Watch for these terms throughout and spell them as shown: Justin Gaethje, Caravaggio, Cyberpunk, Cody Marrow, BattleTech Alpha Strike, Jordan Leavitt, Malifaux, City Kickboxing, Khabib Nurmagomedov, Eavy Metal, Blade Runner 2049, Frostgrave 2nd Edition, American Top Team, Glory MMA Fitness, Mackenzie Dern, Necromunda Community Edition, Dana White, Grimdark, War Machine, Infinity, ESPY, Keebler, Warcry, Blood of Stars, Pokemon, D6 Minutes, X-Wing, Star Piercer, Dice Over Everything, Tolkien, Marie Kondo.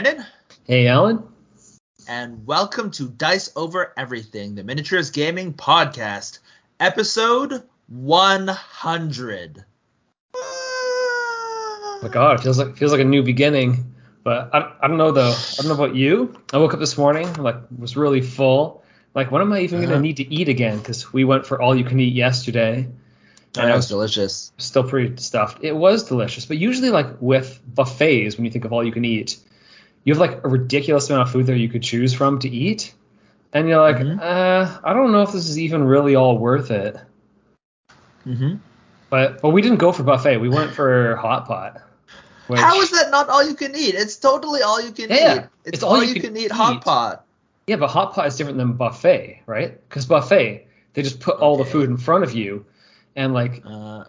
Brandon. Hey, Alan. And welcome to Dice Over Everything, the Miniatures Gaming Podcast, episode 100. Oh my God, it feels like a new beginning. But I don't know though. I don't know about you. I woke up this morning, was really full. What am I even gonna need to eat again? Because we went for all you can eat yesterday. And it was delicious. Still pretty stuffed. It was delicious, but usually with buffets, when you think of all you can eat, you have a ridiculous amount of food there you could choose from to eat, and you're I don't know if this is even really all worth it. Mm-hmm. But we didn't go for buffet. We went for hot pot. Which, how is that not all you can eat? It's totally all you can eat. It's all you can eat hot pot. Yeah, but hot pot is different than buffet, right? Because buffet, they just put all the food in front of you. And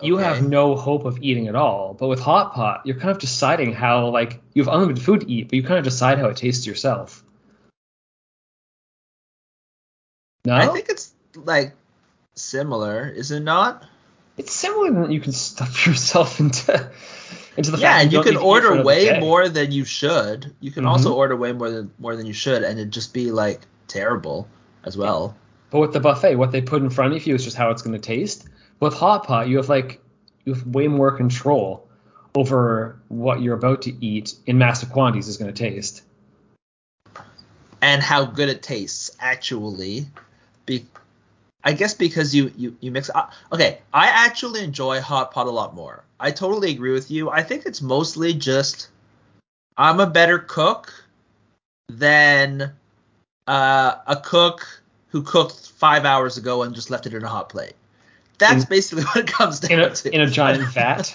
you have no hope of eating at all. But with hot pot, you're kind of deciding how you have unlimited food to eat, but you kind of decide how it tastes yourself. No, I think it's similar, is it not? It's similar that you can stuff yourself into the fact that you can order way more than you should. You can also order way more than you should, and it'd just be terrible as well. But with the buffet, what they put in front of you is just how it's going to taste. With hot pot, you have way more control over what you're about to eat in massive quantities is going to taste, and how good it tastes actually. I guess because you mix. Okay, I actually enjoy hot pot a lot more. I totally agree with you. I think it's mostly just I'm a better cook than a cook who cooked 5 hours ago and just left it in a hot plate. That's basically what it comes down to. In a giant vat?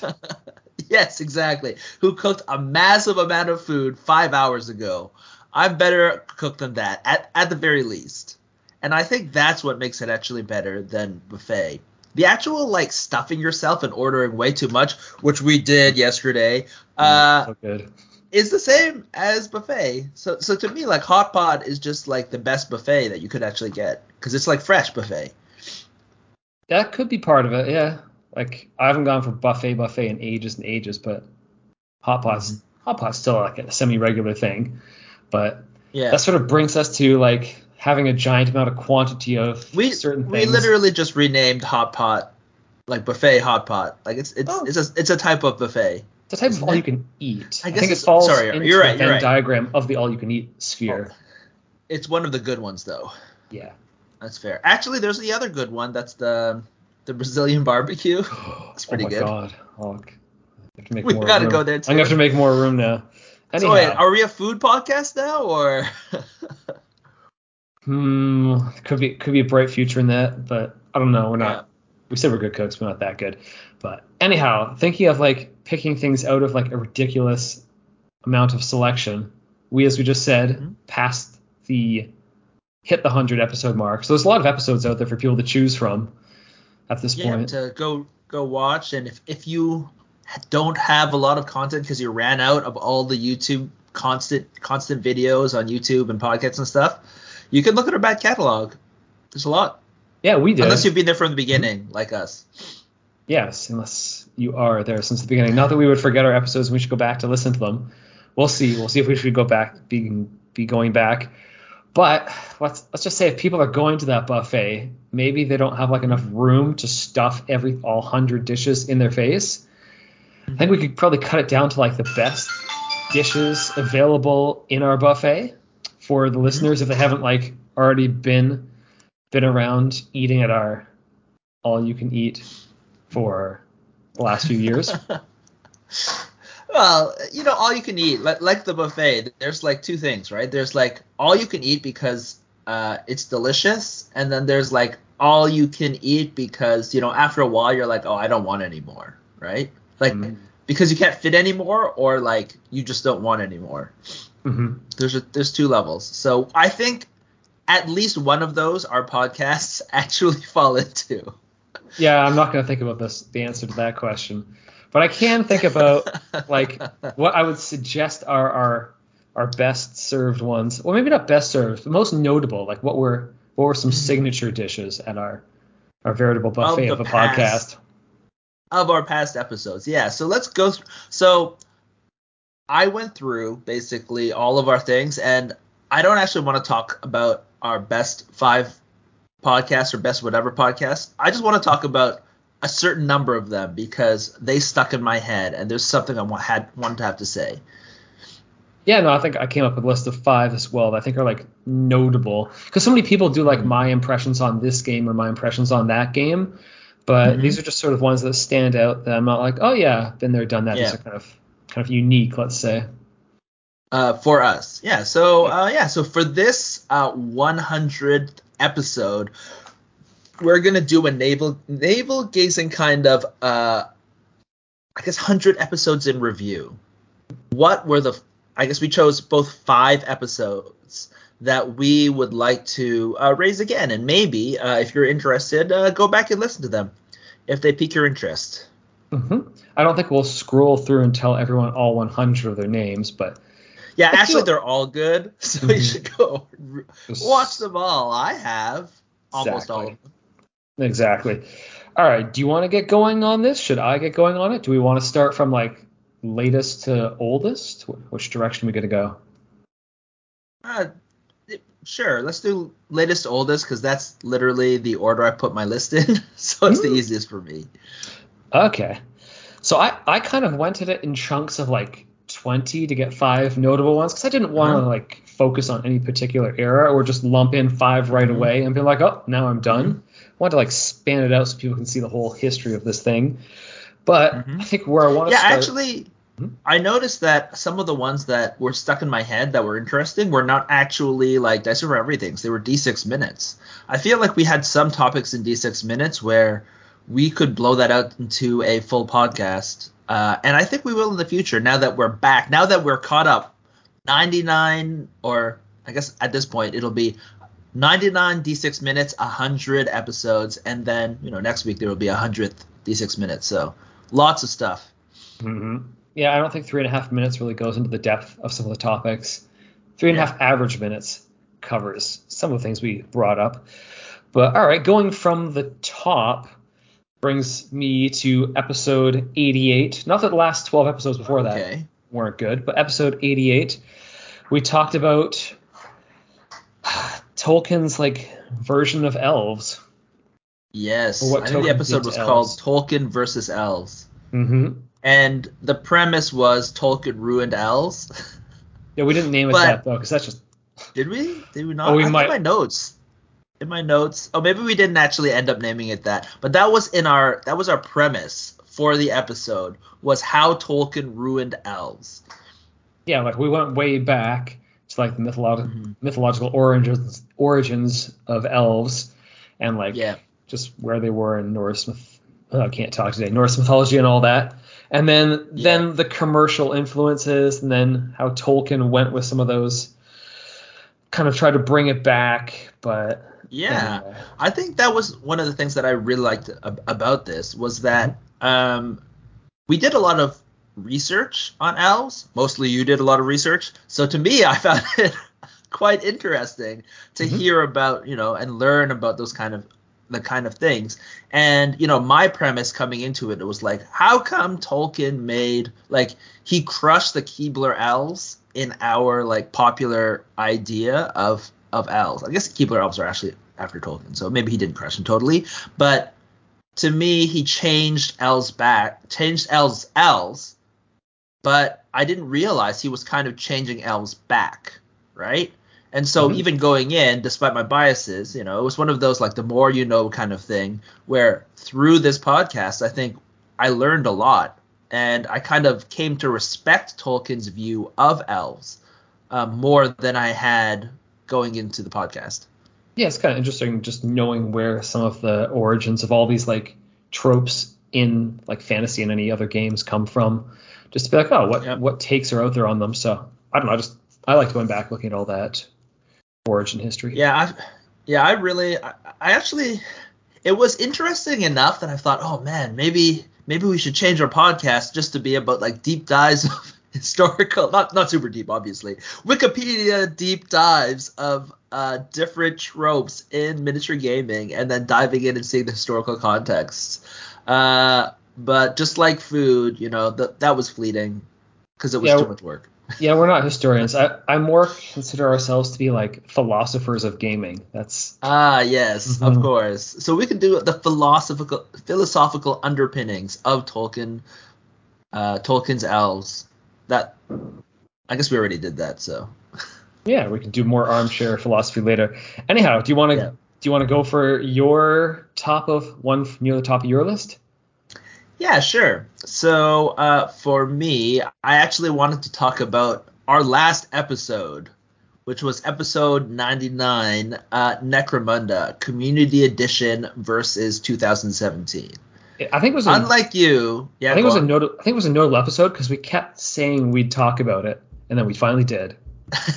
Yes, exactly. Who cooked a massive amount of food 5 hours ago. I'm better cook than that, at the very least. And I think that's what makes it actually better than buffet. The actual, stuffing yourself and ordering way too much, which we did yesterday, so good. Is the same as buffet. So to me, hot pot is just, the best buffet that you could actually get. Because it's, fresh buffet. That could be part of it, yeah. I haven't gone for buffet in ages and ages, but hot pot's still a semi-regular thing. But that sort of brings us to having a giant amount of quantity of certain things. We literally just renamed hot pot buffet hot pot. It's a type of buffet. It's a type of all you can eat. I think it falls into the Venn diagram of the all you can eat sphere. Oh, it's one of the good ones though. Yeah. That's fair. Actually, there's the other good one. That's the Brazilian barbecue. That's pretty good. Oh my God. We've got to go there too. I'm going to have to make more room now. Anyhow. So wait, are we a food podcast now or? Could be a bright future in that, but I don't know. We're not. Yeah. We said we're good cooks. We're not that good. But anyhow, thinking of picking things out of a ridiculous amount of selection, we, as we just said, passed the. Hit the 100 episode mark. So there's a lot of episodes out there for people to choose from at this point. Yeah, to go watch. And if you don't have a lot of content because you ran out of all the YouTube constant videos on YouTube and podcasts and stuff, you can look at our back catalog. There's a lot. Yeah, we did. Unless you've been there from the beginning, like us. Yes, unless you are there since the beginning. Not that we would forget our episodes and we should go back to listen to them. We'll see. We'll see if we should go back, be going back. But let's just say if people are going to that buffet, maybe they don't have enough room to stuff all 100 dishes in their face. I think we could probably cut it down to the best dishes available in our buffet for the listeners if they haven't already been around eating at our all you can eat for the last few years. Well, all you can eat, like the buffet, there's two things, right? There's all you can eat because it's delicious, and then there's all you can eat because, after a while you're oh, I don't want any more, right? Because you can't fit anymore or you just don't want anymore. Mm-hmm. There's two levels. So I think at least one of those our podcasts actually fall into. Yeah, I'm not going to think about the answer to that question. But I can think about what I would suggest are our best served ones, or maybe not best served, but most notable. What were some signature dishes at our veritable buffet of a podcast of our past episodes? Yeah, so let's go. So I went through basically all of our things, and I don't actually want to talk about our best five podcasts or best whatever podcasts. I just want to talk about a certain number of them because they stuck in my head, and there's something I wanted to have to say. Yeah, no, I think I came up with a list of five as well that I think are, like, notable. Because so many people do, like, my impressions on this game or my impressions on that game. But these are just sort of ones that stand out that I'm not like, oh, yeah, been there, done that. Yeah. These are kind of unique, let's say. For us. Yeah, so, so for this 100th episode, we're going to do a navel-gazing kind of, I guess, 100 episodes in review. What were the... I guess we chose both five episodes that we would like to raise again. And maybe, if you're interested, go back and listen to them if they pique your interest. Mm-hmm. I don't think we'll scroll through and tell everyone all 100 of their names, but... Yeah, actually, they're all good, so you should go watch them all. I have almost all of them. Exactly. All right, do you want to get going on this? Should I get going on it? Do we want to start from, like... latest to oldest? Which direction are we going to go? Sure. Let's do latest to oldest because that's literally the order I put my list in. So it's the easiest for me. Okay. So I kind of went at it in chunks of like 20 to get five notable ones because I didn't want to like focus on any particular era or just lump in five right away and be like, oh, now I'm done. I wanted to like span it out so people can see the whole history of this thing. But I think where I want to start... Yeah, actually... I noticed that some of the ones that were stuck in my head that were interesting were not actually like Dice Over Everything. They were D6 Minutes. I feel like we had some topics in D6 Minutes where we could blow that out into a full podcast. And I think we will in the future now that we're back. Now that we're caught up, 99 or I guess at this point it'll be 99 D6 Minutes, 100 episodes. And then, you know, next week there will be 100th D6 Minutes. So lots of stuff. Mm-hmm. Yeah, I don't think 3.5 minutes really goes into the depth of some of the topics. 3.5 average minutes covers some of the things we brought up. But all right, going from the top brings me to episode 88. Not that the last 12 episodes before that weren't good, but episode 88, we talked about Tolkien's like version of elves. Yes, I think the episode was called Tolkien versus Elves. Mm-hmm. And the premise was Tolkien ruined elves. Yeah, we didn't name it that, though, because that's just... Did we? Did we not? Oh, In my notes. Oh, maybe we didn't actually end up naming it that. But that was our premise for the episode, was how Tolkien ruined elves. Yeah, like, we went way back to, like, the mythological origins of elves and, like, just where they were in Norse mythology and all that. And then the commercial influences, and then how Tolkien went with some of those, kind of tried to bring it back, but... Yeah, anyway. I think that was one of the things that I really liked about this, was that we did a lot of research on elves. Mostly you did a lot of research. So to me, I found it quite interesting to hear about, you know, and learn about those kind of... the kind of things. And, you know, my premise coming into it, it was like, how come Tolkien made, like, he crushed the Keebler elves in our, like, popular idea of elves. I guess Keebler elves are actually after Tolkien, so maybe he didn't crush them totally. But to me, he changed elves, but I didn't realize he was kind of changing elves back, right? And so even going in, despite my biases, you know, it was one of those like the more you know kind of thing where through this podcast, I think I learned a lot and I kind of came to respect Tolkien's view of elves more than I had going into the podcast. Yeah, it's kind of interesting just knowing where some of the origins of all these like tropes in like fantasy and any other games come from. Just to be like, oh, what takes are out there on them. So I don't know, I like going back looking at all that. Origin history. I actually it was interesting enough that I thought, oh man, maybe we should change our podcast just to be about like deep dives of historical, not super deep obviously, Wikipedia deep dives of different tropes in miniature gaming, and then diving in and seeing the historical contexts, but just like food, you know, that was fleeting. because it was too much work. Yeah, we're not historians. I more consider ourselves to be like philosophers of gaming. That's yes, mm-hmm. of course. So we can do the philosophical underpinnings of Tolkien, Tolkien's elves. That I guess we already did that. So yeah, we can do more armchair philosophy later. Anyhow, do you want to go for your top of one near the top of your list? Yeah, sure. So for me, I actually wanted to talk about our last episode, which was episode 99, Necromunda Community Edition versus 2017. I think it was a notable episode because we kept saying we'd talk about it, and then we finally did.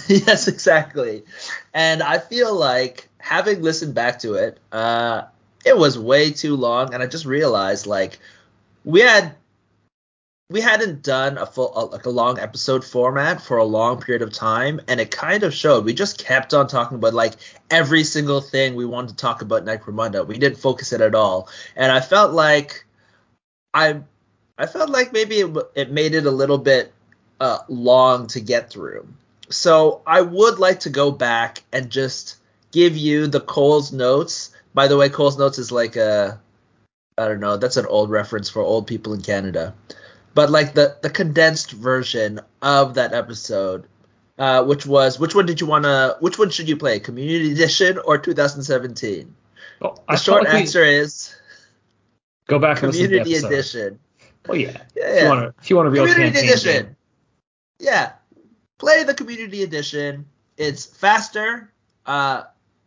Yes, exactly. And I feel like having listened back to it, it was way too long, and I just realized like. We hadn't done a long episode format for a long period of time, and it kind of showed. We just kept on talking about like every single thing we wanted to talk about Necromunda. We didn't focus it at all, and I felt like I felt like maybe it made it a little bit long to get through. So I would like to go back and just give you the Cole's Notes. By the way, Cole's Notes is like a I don't know. That's an old reference for old people in Canada. But like the condensed version of that episode, which one should you play? Community Edition or 2017? Well, the short answer is go back and listen to the episode. Community Edition. Oh yeah. Yeah. If you want a real Community Edition. Game. Yeah. Play the Community Edition. It's faster.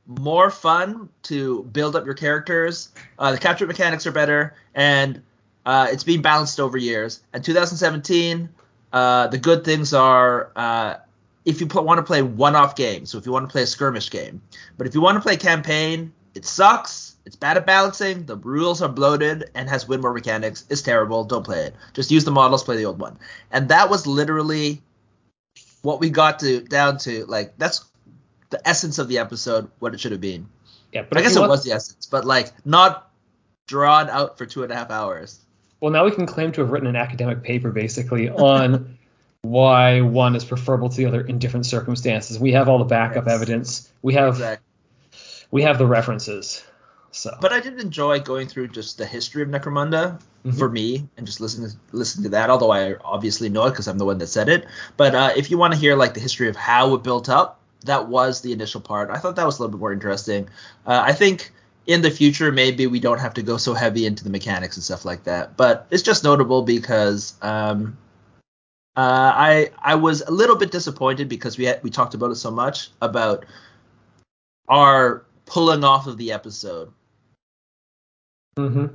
More fun to build up your characters. The capture mechanics are better, and it's being balanced over years. And 2017, the good things are if you want to play one-off games, so if you want to play a skirmish game. But if you want to play campaign, it sucks. It's bad at balancing. The rules are bloated and has win more mechanics. It's terrible. Don't play it. Just use the models. Play the old one. And that was literally what we got to down to. Like that's. The essence of the episode, what it should have been. Yeah, but I guess it was the essence, but like not drawn out for 2.5 hours. Well, now we can claim to have written an academic paper basically on why one is preferable to the other in different circumstances. We have all the backup evidence. We have the references. So, but I did enjoy going through just the history of Necromunda mm-hmm. for me, and just listen to that. Although I obviously know it because I'm the one that said it. But if you want to hear like the history of how it built up. That was the initial part. I thought that was a little bit more interesting. I think in the future, maybe we don't have to go so heavy into the mechanics and stuff like that. But it's just notable because I was a little bit disappointed because we talked about it so much, about our pulling off of the episode. Mm-hmm.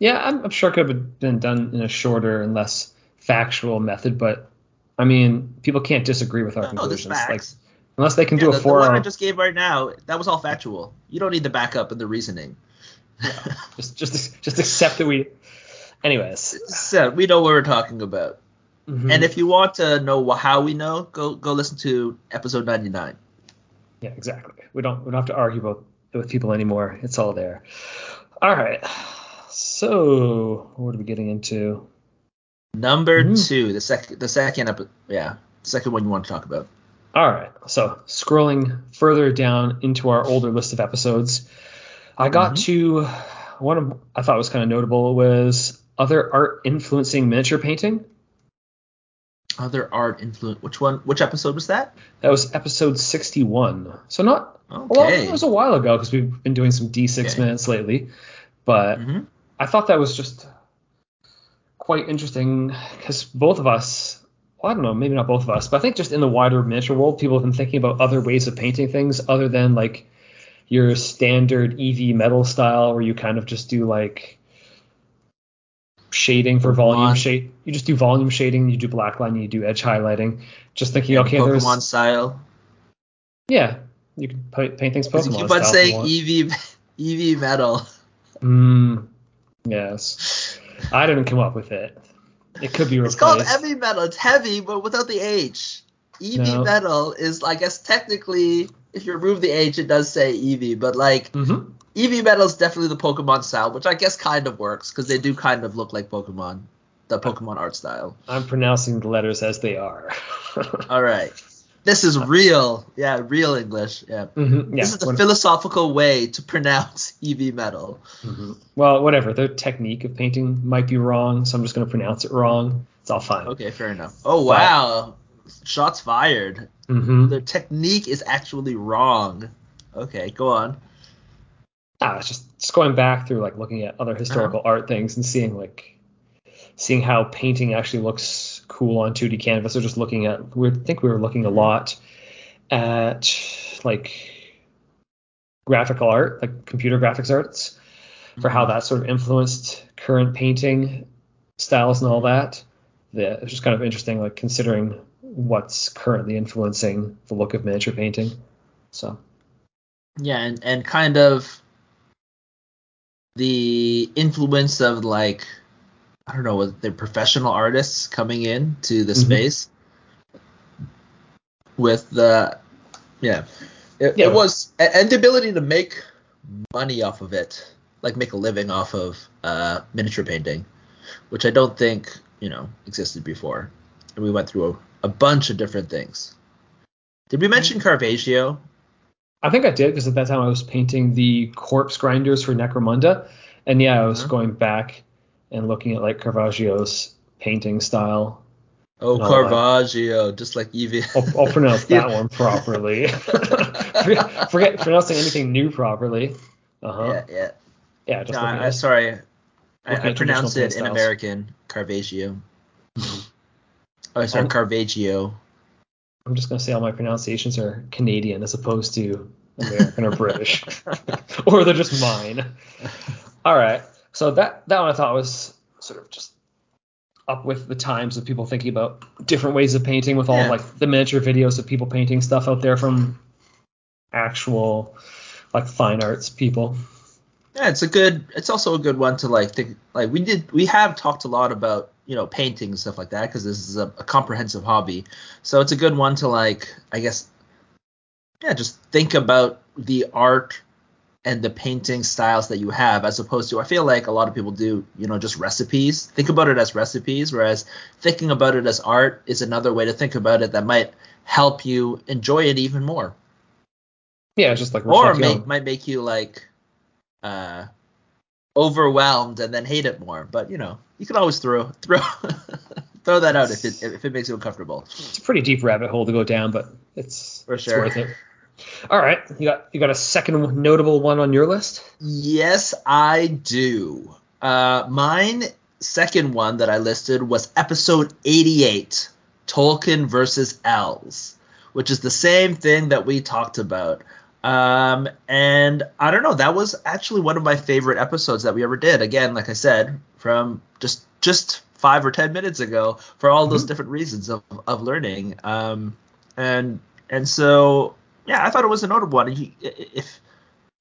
Yeah, I'm sure it could have been done in a shorter and less factual method. But, I mean, people can't disagree with our conclusions. Facts. Unless they can do a 4 hour. The one I just gave right now, that was all factual. You don't need the backup and the reasoning. Yeah, just accept that we. Anyways, so we know what we're talking about. Mm-hmm. And if you want to know how we know, go listen to episode 99. Yeah, exactly. We don't have to argue with people anymore. It's all there. All right. So what are we getting into? Number two, the second episode. Yeah, second one you want to talk about. All right, so scrolling further down into our older list of episodes, I got to one of I thought was kind of notable was other art influencing miniature painting. Other art influence. Which one? Which episode was that? That was episode 61. So not well, it was a while ago because we've been doing some D6 minutes lately, but I thought that was just quite interesting because both of us. Well, I don't know, maybe not both of us, but I think just in the wider miniature world, people have been thinking about other ways of painting things other than like your standard Eavy Metal style where you kind of just do like shading for volume shade. You just do volume shading, you do black line, you do edge highlighting. Just thinking, okay, Pokemon there's... Pokemon style. Yeah, you can paint things Pokemon style. You keep on saying Eavy Metal. Yes. I didn't come up with it. It could be replaced. It's called heavy metal. It's heavy, but without the H. Metal is, I guess, technically, if you remove the H, it does say Eevee. But, Eevee Metal is definitely the Pokemon style, which I guess kind of works because they do kind of look like Pokemon. the Pokemon art style. I'm pronouncing the letters as they are. All right. This is real. Yeah, real English. Yeah. Mm-hmm, yeah. This is the philosophical way to pronounce Eavy Metal. Mm-hmm. Well, whatever. Their technique of painting might be wrong, so I'm just going to pronounce it wrong. It's all fine. Okay, fair enough. Oh, wow. But, shots fired. Mm-hmm. Their technique is actually wrong. Okay, go on. It's just going back through, like, looking at other historical art things and seeing how painting actually looks cool on 2D canvas. Or just looking at, we think we were looking a lot at, like, graphical art, like computer graphics arts, for how that sort of influenced current painting styles and all that. Yeah, it's just kind of interesting, like, considering what's currently influencing the look of miniature painting. So. Yeah, and kind of the influence of, like, I don't know, the professional artists coming in to the space with the, it was, and the ability to make money off of it, like make a living off of miniature painting, which I don't think, existed before. And we went through a bunch of different things. Did we mention Caravaggio? I think I did, because at that time I was painting the corpse grinders for Necromunda. And I was going back and looking at, like, Caravaggio's painting style. Oh, Caravaggio, just like Eevee. I'll pronounce that one properly. Forget pronouncing anything new properly. Yeah, just looking at it. Sorry. I pronounced it in American, Caravaggio. Oh, sorry, Caravaggio. I'm just going to say all my pronunciations are Canadian as opposed to American or British. Or they're just mine. All right. So that one I thought was sort of just up with the times of people thinking about different ways of painting, with all like the miniature videos of people painting stuff out there from actual, like, fine arts people. Yeah, it's also a good one to, like, think, like, we have talked a lot about, painting and stuff like that, because this is a comprehensive hobby. So it's a good one to, like, I guess, just think about the art and the painting styles that you have, as opposed to, I feel like a lot of people do, just recipes. Think about it as recipes, whereas thinking about it as art is another way to think about it that might help you enjoy it even more. Yeah, just like, or might make you, like, overwhelmed and then hate it more. But you can always throw that out if it makes you uncomfortable. It's a pretty deep rabbit hole to go down, but it's worth it. All right, you got a second notable one on your list? Yes, I do. Mine second one that I listed was episode 88, Tolkien versus elves, which is the same thing that we talked about. And I don't know, that was actually one of my favorite episodes that we ever did. Again, like I said, from just 5 or 10 minutes ago, for all those different reasons of learning. And so, I thought it was a notable one.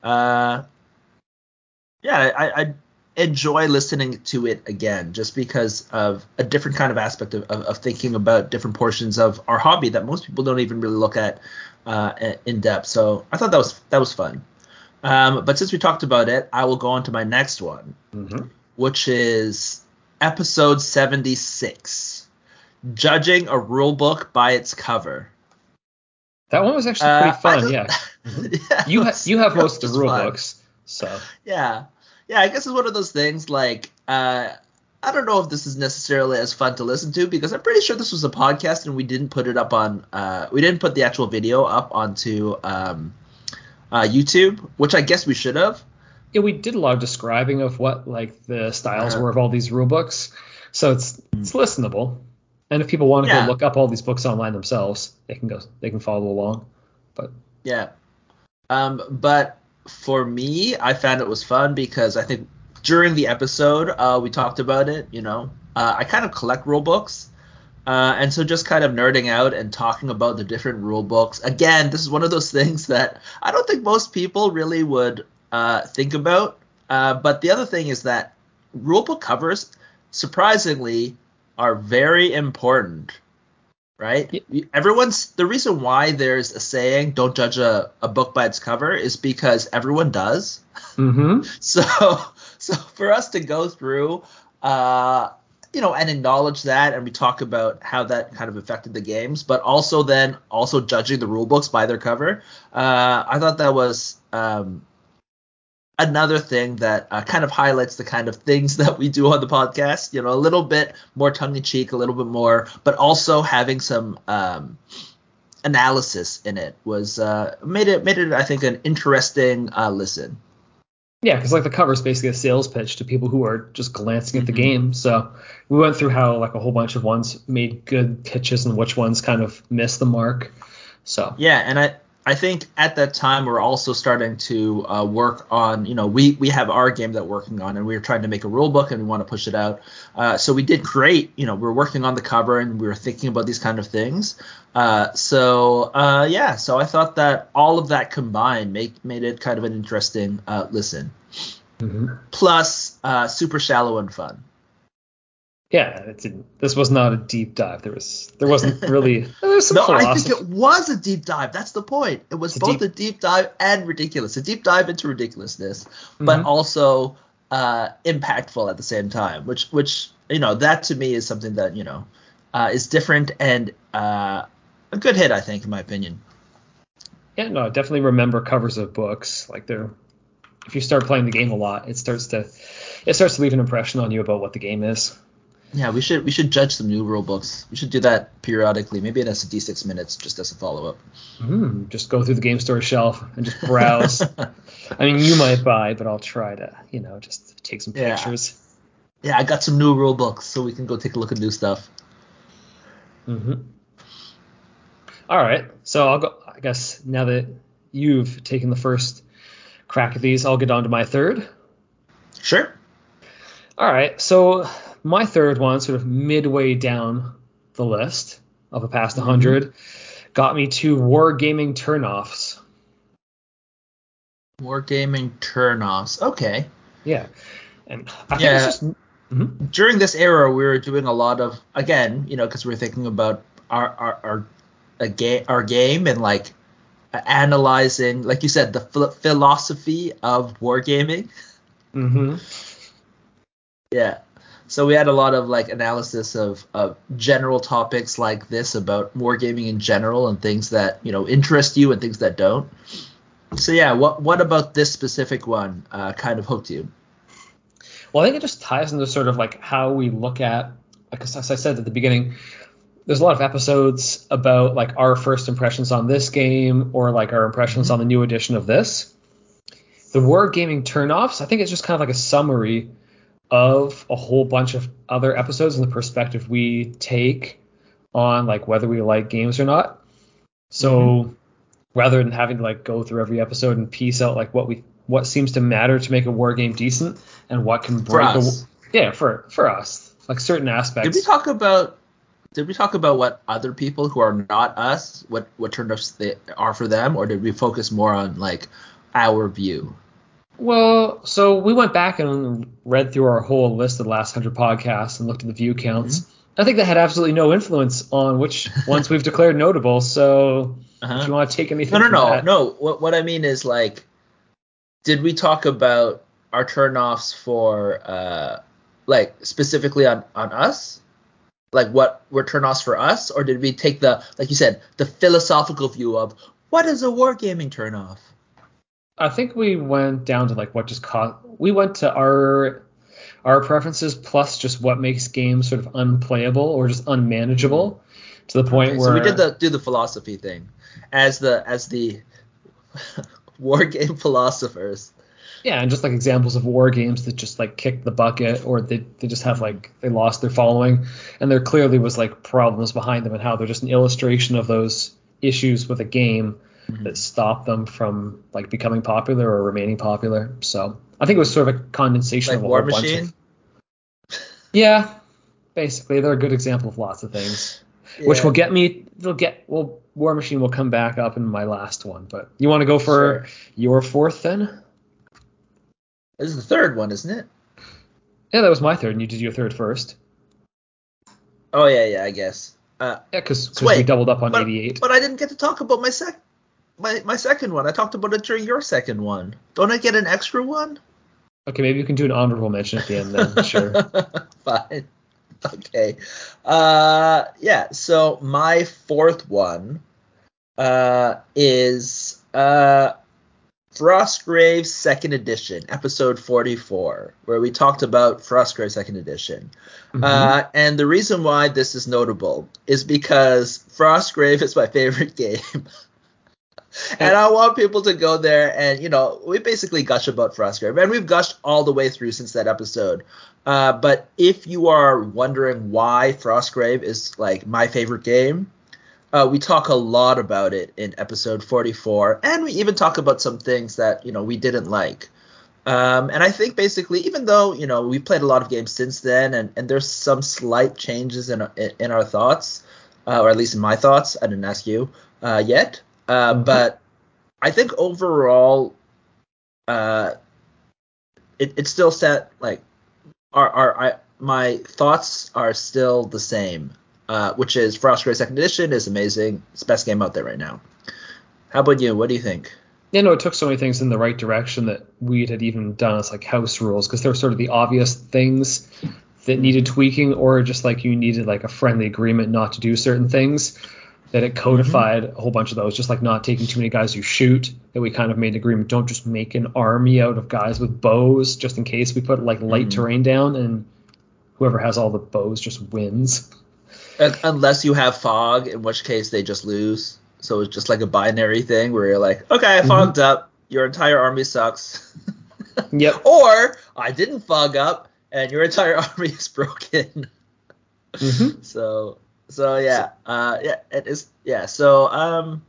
I enjoy listening to it again, just because of a different kind of aspect of thinking about different portions of our hobby that most people don't even really look at in depth. So I thought that was fun. But since we talked about it, I will go on to my next one, which is episode 76, Judging a Rulebook by Its Cover. That one was actually pretty fun. You have most of the rulebooks, so I guess it's one of those things, like, I don't know if this is necessarily as fun to listen to, because I'm pretty sure this was a podcast and we didn't put it up on we didn't put the actual video up onto YouTube, which I guess we should have. Yeah, we did a lot of describing of what, like, the styles were of all these rule books, so it's listenable. And if people want to go look up all these books online themselves, they can follow along. But but for me, I found it was fun because I think during the episode, we talked about it, I kind of collect rule books. And so just kind of nerding out and talking about the different rule books. Again, this is one of those things that I don't think most people really would think about. But the other thing is that rule book covers, surprisingly, are very important, right? Yeah. The reason why there's a saying, don't judge a book by its cover, is because everyone does. So for us to go through you know, and acknowledge that, and we talk about how that kind of affected the games, but also then also judging the rule books by their cover. I thought that was another thing that kind of highlights the kind of things that we do on the podcast, you know, a little bit more tongue-in-cheek, a little bit more, but also having some analysis in it was made it I think an interesting listen. Yeah, because like the cover is basically a sales pitch to people who are just glancing at the game. So we went through how like a whole bunch of ones made good pitches and which ones kind of missed the mark. So yeah, and I think at that time we're also starting to work on, you know, we have our game that we're working on, and we're trying to make a rule book and we want to push it out. So we did create, you know, we're working on the cover and we were thinking about these kind of things. So I thought that all of that combined made it kind of an interesting listen. Mm-hmm. Plus super shallow and fun. Yeah, this was not a deep dive. There wasn't really. There was some philosophy. I think it was a deep dive. That's the point. It was both a deep dive and ridiculous. A deep dive into ridiculousness, but also impactful at the same time. Which you know, that to me is something that, you know, is different and a good hit, I think, in my opinion. Yeah, no, I definitely remember covers of books. Like if you start playing the game a lot, it starts to leave an impression on you about what the game is. Yeah, we should judge some new rule books. We should do that periodically. Maybe that's a D6 Minutes just as a follow-up. Just go through the game store shelf and just browse. I mean, you might buy, but I'll try to, you know, just take some pictures. Yeah, I got some new rule books, so we can go take a look at new stuff. All right, so I'll go. I guess now that you've taken the first crack at these, I'll get on to my third. Sure. All right, so my third one, sort of midway down the list of the past 100, got me to wargaming turnoffs. Wargaming turnoffs, okay. Yeah, and I think it's just during this era we were doing a lot of, again, you know, because we're thinking about our game and like analyzing, like you said, the philosophy of wargaming. Yeah. So we had a lot of like analysis of general topics like this about wargaming in general and things that, you know, interest you and things that don't. So yeah, what about this specific one kind of hooked you? Well, I think it just ties into sort of like how we look at, like as I said at the beginning, there's a lot of episodes about like our first impressions on this game or like our impressions on the new edition of this. The wargaming turnoffs, I think it's just kind of like a summary of a whole bunch of other episodes and the perspective we take on like whether we like games or not. So rather than having to like go through every episode and piece out like what seems to matter to make a war game decent and what can break for us, like certain aspects. Did we talk about what other people who are not us, what turnoffs they are for them, or did we focus more on like our view? Well, so we went back and read through our whole list of the last 100 podcasts and looked at the view counts. I think that had absolutely no influence on which ones we've declared notable. So do you want to take anything from that? No. What I mean is, like, did we talk about our turnoffs for, like, specifically on us? Like, what were turnoffs for us? Or did we take the, like you said, the philosophical view of what is a wargaming turnoff? I think we went down to like what just we went to our preferences plus just what makes games sort of unplayable or just unmanageable to the point where. So we did the philosophy thing as the war game philosophers. Yeah, and just like examples of war games that just like kicked the bucket or they just have like they lost their following and there clearly was like problems behind them and how they're just an illustration of those issues with a game that stopped them from like becoming popular or remaining popular. So I think it was sort of a condensation like of a War Machine. Yeah, basically they're a good example of lots of things, which will get me. War Machine will come back up in my last one, but you want to go for your fourth then? This is the third one, isn't it? Yeah, that was my third, and you did your third first. Oh yeah, I guess. Yeah, because we doubled up on 88. But I didn't get to talk about my second. My second one. I talked about it during your second one. Don't I get an extra one? Okay, maybe you can do an honorable mention at the end then. Sure. Fine. Okay. Yeah, so my fourth one is Frostgrave 2nd Edition, episode 44, where we talked about Frostgrave 2nd Edition. Mm-hmm. And the reason why this is notable is because Frostgrave is my favorite game. And I want people to go there and, you know, we basically gush about Frostgrave. And we've gushed all the way through since that episode. But if you are wondering why Frostgrave is, like, my favorite game, we talk a lot about it in episode 44. And we even talk about some things that, you know, we didn't like. And I think basically, even though, you know, we've played a lot of games since then, and there's some slight changes in our thoughts, or at least in my thoughts. I didn't ask you yet. But I think overall, it still set, like, my thoughts are still the same, which is Frostgrave 2nd Edition is amazing. It's the best game out there right now. How about you? What do you think? Yeah, no, it took so many things in the right direction that we had even done as, like, house rules, because they're sort of the obvious things that needed tweaking, or just, like, you needed, like, a friendly agreement not to do certain things. That it codified a whole bunch of those, just like not taking too many guys you shoot, that we kind of made an agreement, don't just make an army out of guys with bows, just in case we put like light terrain down, and whoever has all the bows just wins. And unless you have fog, in which case they just lose. So it's just like a binary thing where you're like, okay, I fogged up, your entire army sucks. Yep. Or I didn't fog up, and your entire army is broken. So it is. Yeah. So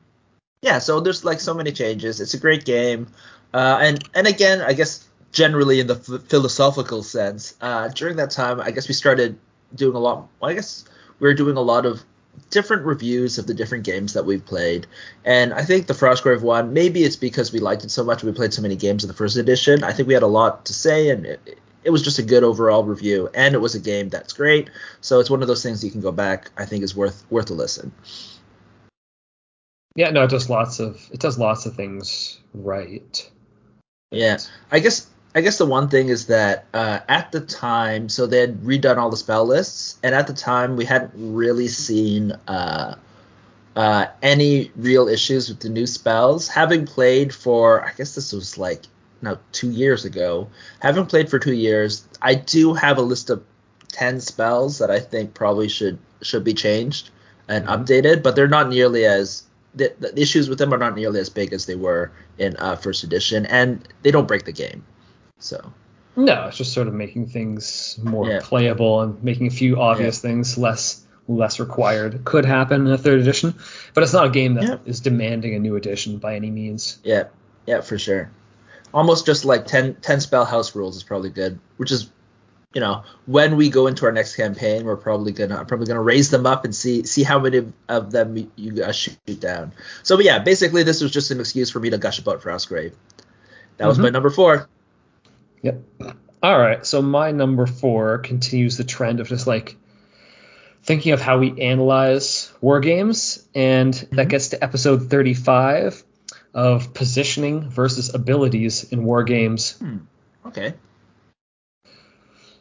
so there's like so many changes. It's a great game. And again, I guess generally in the philosophical sense, during that time, I guess we started doing a lot. Well, I guess we were doing a lot of different reviews of the different games that we've played. And I think the Frostgrave one, maybe it's because we liked it so much. We played so many games in the first edition. I think we had a lot to say, and it was just a good overall review, and it was a game that's great. So it's one of those things you can go back. I think is worth a listen. Yeah, no, it does lots of things right. Yeah, I guess the one thing is that at the time, so they had redone all the spell lists, and at the time we hadn't really seen any real issues with the new spells. Having played for, I guess this was like. Now 2 years ago, haven't played for 2 years. I do have a list of 10 spells that I think probably should be changed and updated, but they're not nearly as the issues with them are not nearly as big as they were in first edition, and they don't break the game. So no, it's just sort of making things more playable and making a few obvious things less required. Could happen in a third edition, but it's not a game that is demanding a new edition by any means. Yeah, for sure. Almost just like 10 spell house rules is probably good, which is, you know, when we go into our next campaign, we're probably gonna raise them up and see how many of them you guys shoot down. So, but yeah, basically this was just an excuse for me to gush about Frostgrave. That was my number four. Yep. All right. So my number four continues the trend of just like thinking of how we analyze war games, and that gets to episode 35. Of positioning versus abilities in war games. Okay.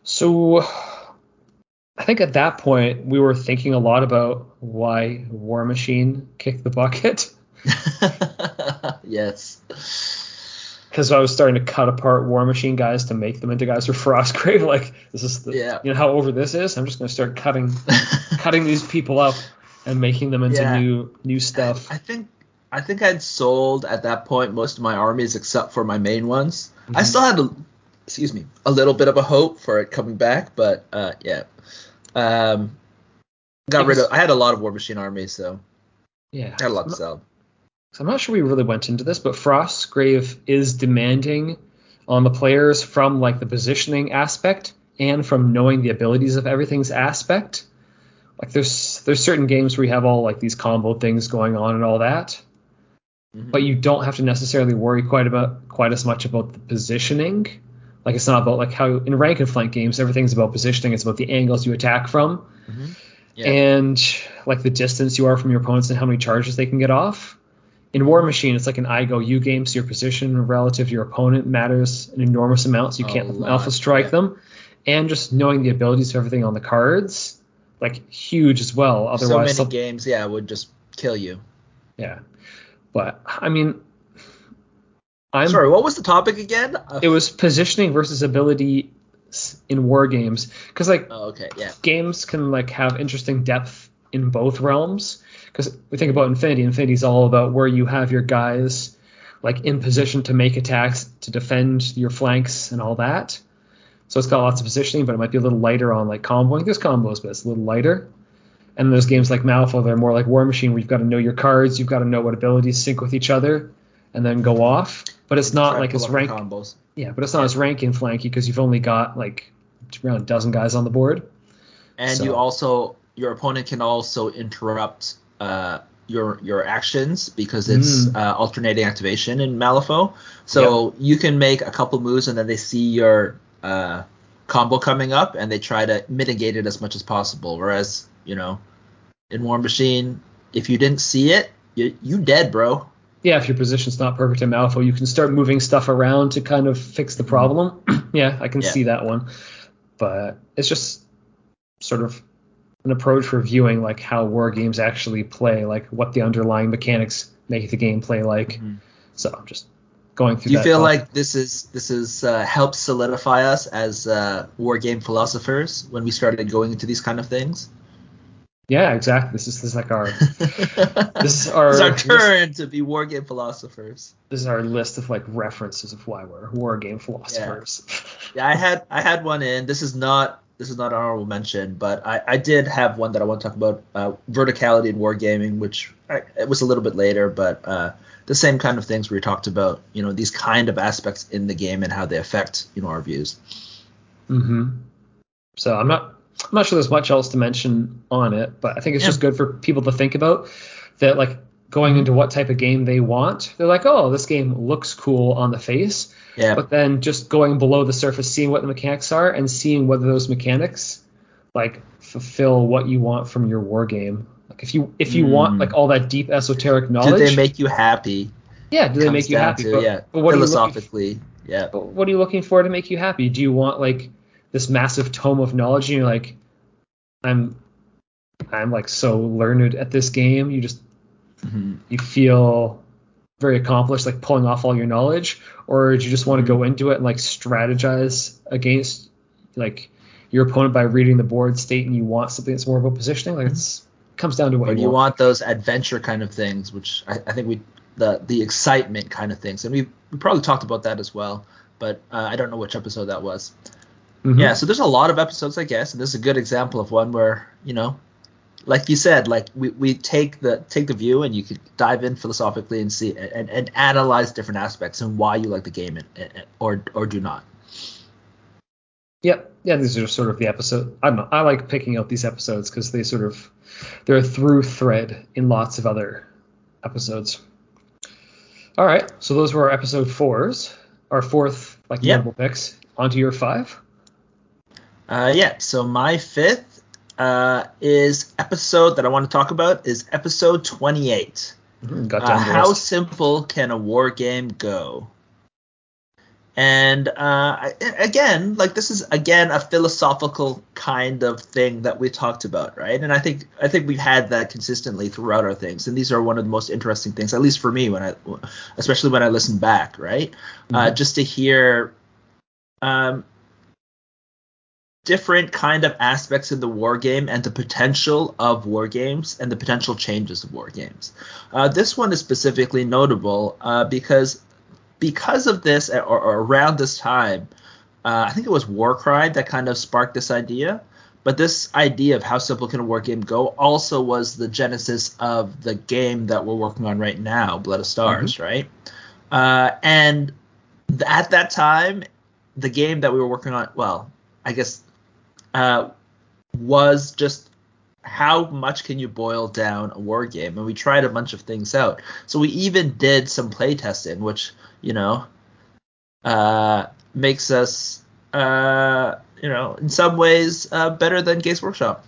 So I think at that point we were thinking a lot about why War Machine kicked the bucket. Yes. Because I was starting to cut apart War Machine guys to make them into guys for Frostgrave. Like, this is you know how over this is. I'm just going to start cutting these people up and making them into new stuff. I think I'd sold at that point most of my armies except for my main ones. I still had a little bit of a hope for it coming back, but I had a lot of War Machine armies, so I had a lot to sell. So I'm not sure we really went into this, but Frostgrave is demanding on the players from like the positioning aspect and from knowing the abilities of everything's aspect. Like there's certain games where you have all like these combo things going on and all that. But you don't have to necessarily worry quite as much about the positioning. Like, it's not about like how in rank and flank games everything's about positioning. It's about the angles you attack from, and like the distance you are from your opponents and how many charges they can get off. In War Machine, it's like an I go you game, so your position relative to your opponent matters an enormous amount. So you can't alpha strike them, and just knowing the abilities for everything on the cards, like, huge as well. Otherwise, so many games, yeah, would just kill you. Yeah. But, I mean, sorry, what was the topic again? It was positioning versus ability in war games. Because, like, games can, like, have interesting depth in both realms. Because we think about Infinity. Infinity is all about where you have your guys, like, in position to make attacks, to defend your flanks and all that. So it's got lots of positioning, but it might be a little lighter on, like, comboing. There's combos, but it's a little lighter. And there's games like Malifaux that are more like War Machine, where you've got to know your cards, you've got to know what abilities sync with each other, and then go off. But it's not like it's rank combos. Yeah, but it's not as rank and flanky, because you've only got, like, around a dozen guys on the board. And so, your opponent can also interrupt your actions, because it's alternating activation in Malifaux. So you can make a couple moves, and then they see your combo coming up, and they try to mitigate it as much as possible. Whereas, you know, in War Machine, if you didn't see it, you dead, bro. Yeah, if your position's not perfect in Malifaux, you can start moving stuff around to kind of fix the problem. Yeah, I can see that one. But it's just sort of an approach for viewing, like, how war games actually play, like, what the underlying mechanics make the game play like. Mm-hmm. So I'm just going through that. Do you feel like this helps solidify us as war game philosophers when we started going into these kind of things? Yeah, exactly. This is like our this is our turn to be war game philosophers. This is our list of, like, references of why we're war game philosophers. Yeah, I had one in. This is not an honorable mention, but I did have one that I want to talk about, verticality in wargaming, which it was a little bit later, but the same kind of things we talked about, you know, these kind of aspects in the game and how they affect, you know, our views. Mm-hmm. So I'm not sure there's much else to mention on it, but I think it's just good for people to think about that, like, going into what type of game they want. They're like, oh, this game looks cool on the face. Yeah. But then just going below the surface, seeing what the mechanics are, and seeing whether those mechanics, like, fulfill what you want from your war game. Like, if you want, like, all that deep esoteric knowledge, do they make you happy? Yeah, do they make you happy? But what philosophically, But what are you looking for to make you happy? Do you want, like, this massive tome of knowledge, and you're like, I'm like so learned at this game? You just you feel very accomplished, like, pulling off all your knowledge? Or do you just want to go into it and, like, strategize against, like, your opponent by reading the board state, and you want something that's more about positioning? Like, it comes down to what you want. You want those adventure kind of things, which I think the excitement kind of things, and we probably talked about that as well, but I don't know which episode that was. Yeah, so there's a lot of episodes, I guess, and this is a good example of one where, you know, like you said, like, we take the view, and you could dive in philosophically and see and analyze different aspects and why you like the game or do not. Yep. Yeah, these are sort of the episode. I don't know. I like picking out these episodes because they're a through thread in lots of other episodes. All right. So those were our episode 4s, our 4th notable picks. On to your 5. So my 5th. Is episode that I want to talk about is episode 28. How simple can a war game go? And again, like, this is again a philosophical kind of thing that we talked about, right? And I think we've had that consistently throughout our things, and these are one of the most interesting things, at least for me, especially when I listen back, right? Just to hear different kind of aspects in the war game and the potential of war games and the potential changes of war games. This one is specifically notable because of this, or around this time, I think it was Warcry that kind of sparked this idea. But this idea of how simple can a war game go also was the genesis of the game that we're working on right now, Blood of Stars, right? And at that time, the game that we were working on, well, I guess was just how much can you boil down a war game, and we tried a bunch of things out. So we even did some playtesting, which, you know, makes us, you know, in some ways better than Games Workshop.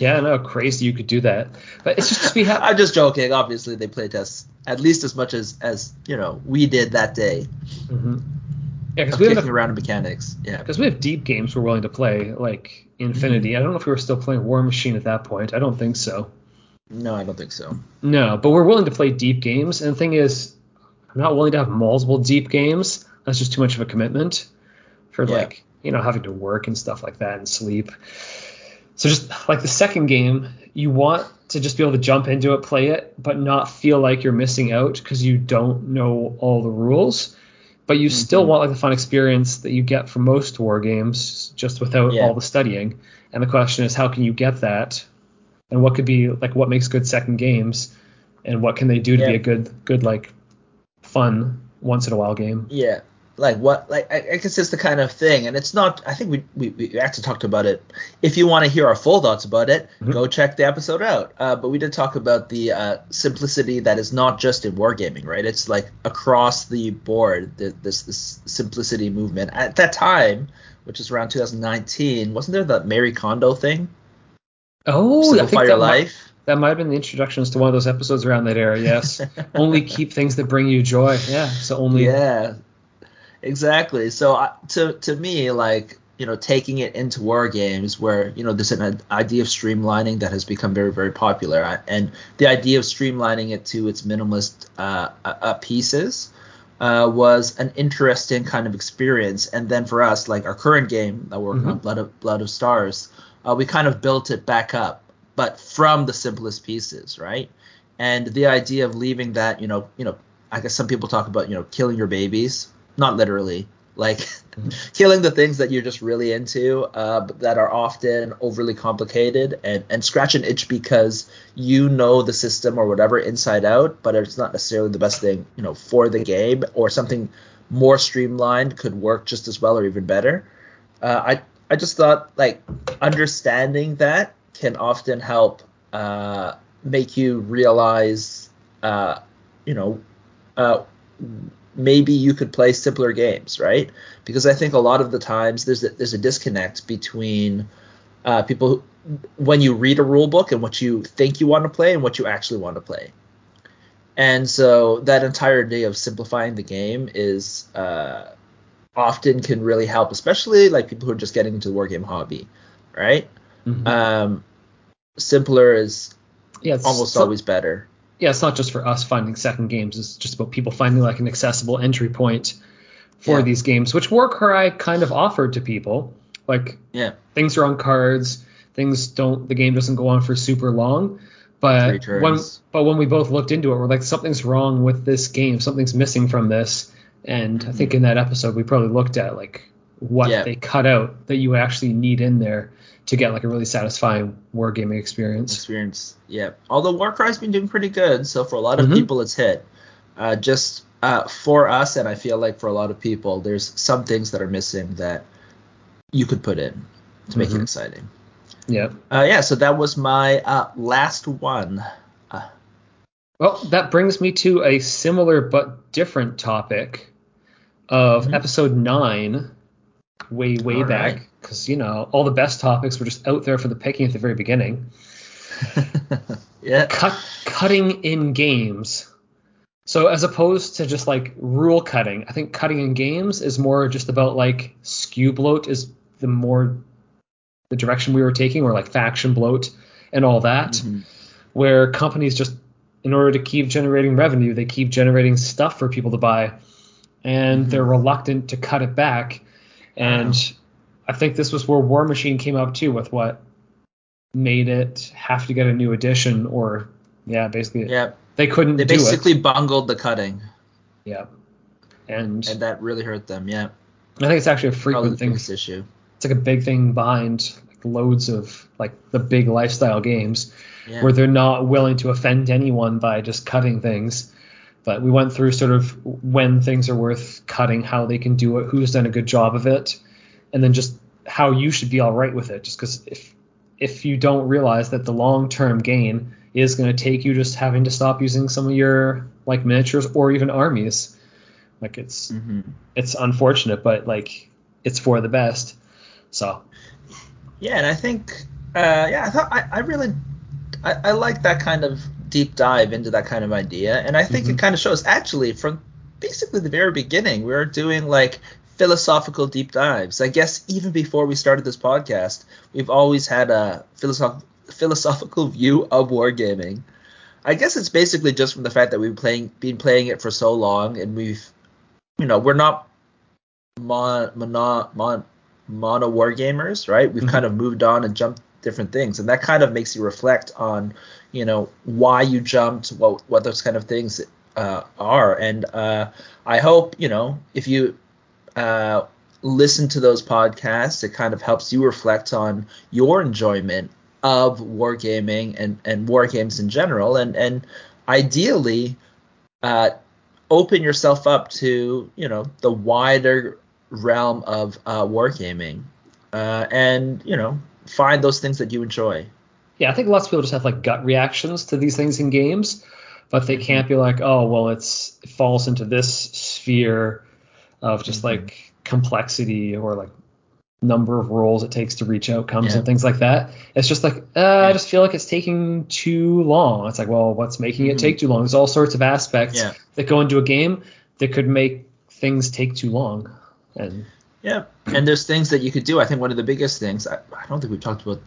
Yeah, no, crazy you could do that. But it's just we have. I'm just joking. Obviously, they playtest at least as much as you know we did that day. Yeah, because we have around mechanics. Yeah, because we have deep games we're willing to play, like Infinity. Mm-hmm. I don't know if we were still playing War Machine at that point. I don't think so. No, I don't think so. No, but we're willing to play deep games. And the thing is, I'm not willing to have multiple deep games. That's just too much of a commitment for like, you know, having to work and stuff like that and sleep. So just like the second game, you want to just be able to jump into it, play it, but not feel like you're missing out because you don't know all the rules. But you still want like the fun experience that you get from most war games, just without all the studying. And the question is, how can you get that? And what could be like, what makes good second games, and what can they do to be a good like fun once in a while game? Yeah, like what? Like I guess it's the kind of thing, and it's not. I think we actually talked about it. If you want to hear our full thoughts about it, go check the episode out. But we did talk about the simplicity that is not just in wargaming, right? It's like across the board, this simplicity movement at that time, which is around 2019. Wasn't there the Marie Kondo thing? Oh, Simplify Your Life. That might have been the introductions to one of those episodes around that era. Yes, only keep things that bring you joy. Yeah, so only. Yeah, exactly. So to me, like, you know, taking it into war games, where, you know, there's an idea of streamlining that has become very, very popular, and the idea of streamlining it to its minimalist pieces was an interesting kind of experience. And then for us, like our current game that we're working on, Blood of Stars. We kind of built it back up, but from the simplest pieces, right? And the idea of leaving that, you know, I guess some people talk about, you know, killing your babies, not literally, like killing the things that you're just really into, that are often overly complicated and scratch an itch because you know the system or whatever inside out, but it's not necessarily the best thing, you know, for the game, or something more streamlined could work just as well or even better. I just thought, like, understanding that can often help make you realize, you know, maybe you could play simpler games, right? Because I think a lot of the times there's a disconnect between people who, when you read a rule book and what you think you want to play and what you actually want to play. And so that entire day of simplifying the game is often can really help, especially like people who are just getting into the wargame hobby, right? Simpler is almost always better. Yeah, it's not just for us finding second games. It's just about people finding like an accessible entry point for these games, which Warcry kind of offered to people. Like things are on cards, the game doesn't go on for super long. But when we both looked into it, we're like, something's wrong with this game. Something's missing from this. And I think in that episode, we probably looked at like what they cut out that you actually need in there to get like a really satisfying wargaming experience. Although Warcry's been doing pretty good. So for a lot of people, it's hit. Just for us, and I feel like for a lot of people, there's some things that are missing that you could put in to make it exciting. So that was my last one. Well, that brings me to a similar but different topic of episode 9, way back, because, you know, all the best topics were just out there for the picking at the very beginning. Cutting in games. So as opposed to just like rule cutting, I think cutting in games is more just about like SKU bloat is the direction we were taking, or like faction bloat and all that, where companies just, in order to keep generating revenue, they keep generating stuff for people to buy, and they're reluctant to cut it back. And I think this was where War Machine came up too, with what made it have to get a new edition, or they couldn't do it. They basically bungled the cutting. Yeah. And that really hurt them, I think it's actually a frequent thing. Issue. It's like a big thing behind like loads of like the big lifestyle games. Yeah. Where they're not willing to offend anyone by just cutting things. But we went through sort of when things are worth cutting, how they can do it, who's done a good job of it, and then just how you should be all right with it. Just because if you don't realize that the long-term gain is going to take you just having to stop using some of your like miniatures or even armies, like it's unfortunate, but like it's for the best. So and I think I thought I really. I like that kind of deep dive into that kind of idea, and I think it kind of shows, actually, from basically the very beginning, we were doing like philosophical deep dives. I guess even before we started this podcast, we've always had a philosophical view of wargaming. I guess it's basically just from the fact that we've been playing it for so long, and we've, you know, we're not mono war gamers, right? We've kind of moved on and jumped different things, and that kind of makes you reflect on, you know, why you jumped, what those kind of things are. And I hope, you know, if you listen to those podcasts, it kind of helps you reflect on your enjoyment of wargaming and war games in general, and ideally open yourself up to, you know, the wider realm of wargaming, and, you know, find those things that you enjoy. Yeah, I think lots of people just have like gut reactions to these things in games, but they can't be like, oh, well, it falls into this sphere of just like complexity or like number of roles it takes to reach outcomes and things like that. It's just like, I just feel like it's taking too long. It's like, well, what's making it take too long? There's all sorts of aspects that go into a game that could make things take too long. And yeah, and there's things that you could do. I think one of the biggest things, I don't think we've talked about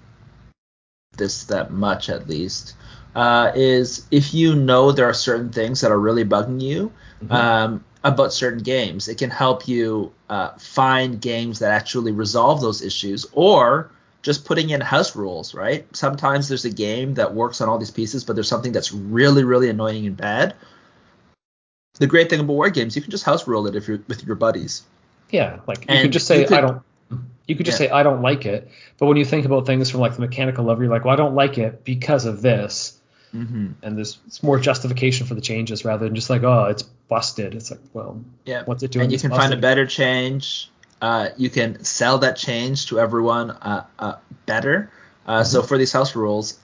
this that much at least, is if you know there are certain things that are really bugging you about certain games, it can help you find games that actually resolve those issues, or just putting in house rules, right? Sometimes there's a game that works on all these pieces, but there's something that's really, really annoying and bad. The great thing about war games, you can just house rule it if you're with your buddies. Yeah, like you could just say I don't I don't like it. But when you think about things from like the mechanical level, you're like, well, I don't like it because of this. And it's more justification for the changes rather than just like, oh, it's busted. It's like, well, what's it doing? And you can find a better change. You can sell that change to everyone better. So for these house rules,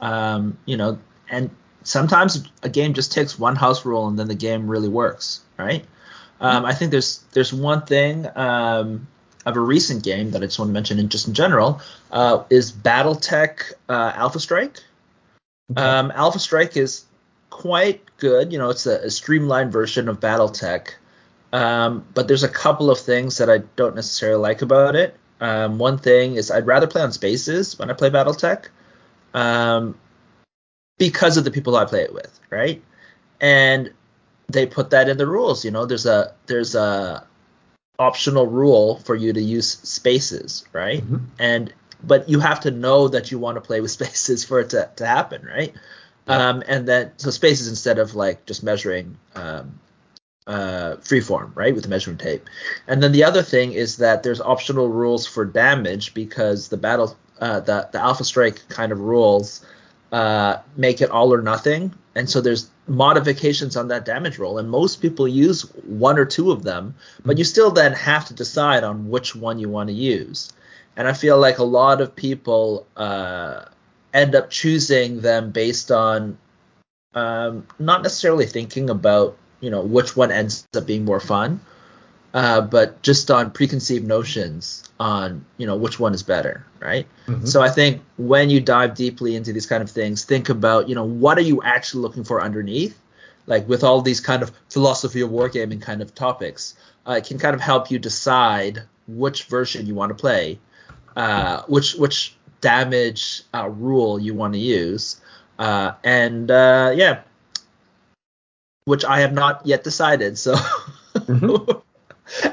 you know, and sometimes a game just takes one house rule and then the game really works, right? I think there's one thing of a recent game that I just want to mention, and just in general, is BattleTech Alpha Strike. Okay. Alpha Strike is quite good. You know, it's a streamlined version of BattleTech, but there's a couple of things that I don't necessarily like about it. One thing is I'd rather play on spaces when I play BattleTech because of the people I play it with, right? And they put that in the rules. You know, there's a optional rule for you to use spaces, right? But you have to know that you want to play with spaces for it to happen, right? And then so spaces instead of like just measuring freeform, right, with the measuring tape. And then the other thing is that there's optional rules for damage, because the battle the Alpha Strike kind of rules make it all or nothing, and so there's modifications on that damage roll, and most people use one or two of them, but you still then have to decide on which one you want to use. And I feel like a lot of people end up choosing them based on not necessarily thinking about, you know, which one ends up being more fun, but just on preconceived notions on, you know, which one is better, right? So I think when you dive deeply into these kind of things, think about, you know, what are you actually looking for underneath? Like with all these kind of philosophy of wargaming kind of topics, it can kind of help you decide which version you want to play, which damage rule you want to use, and which I have not yet decided. So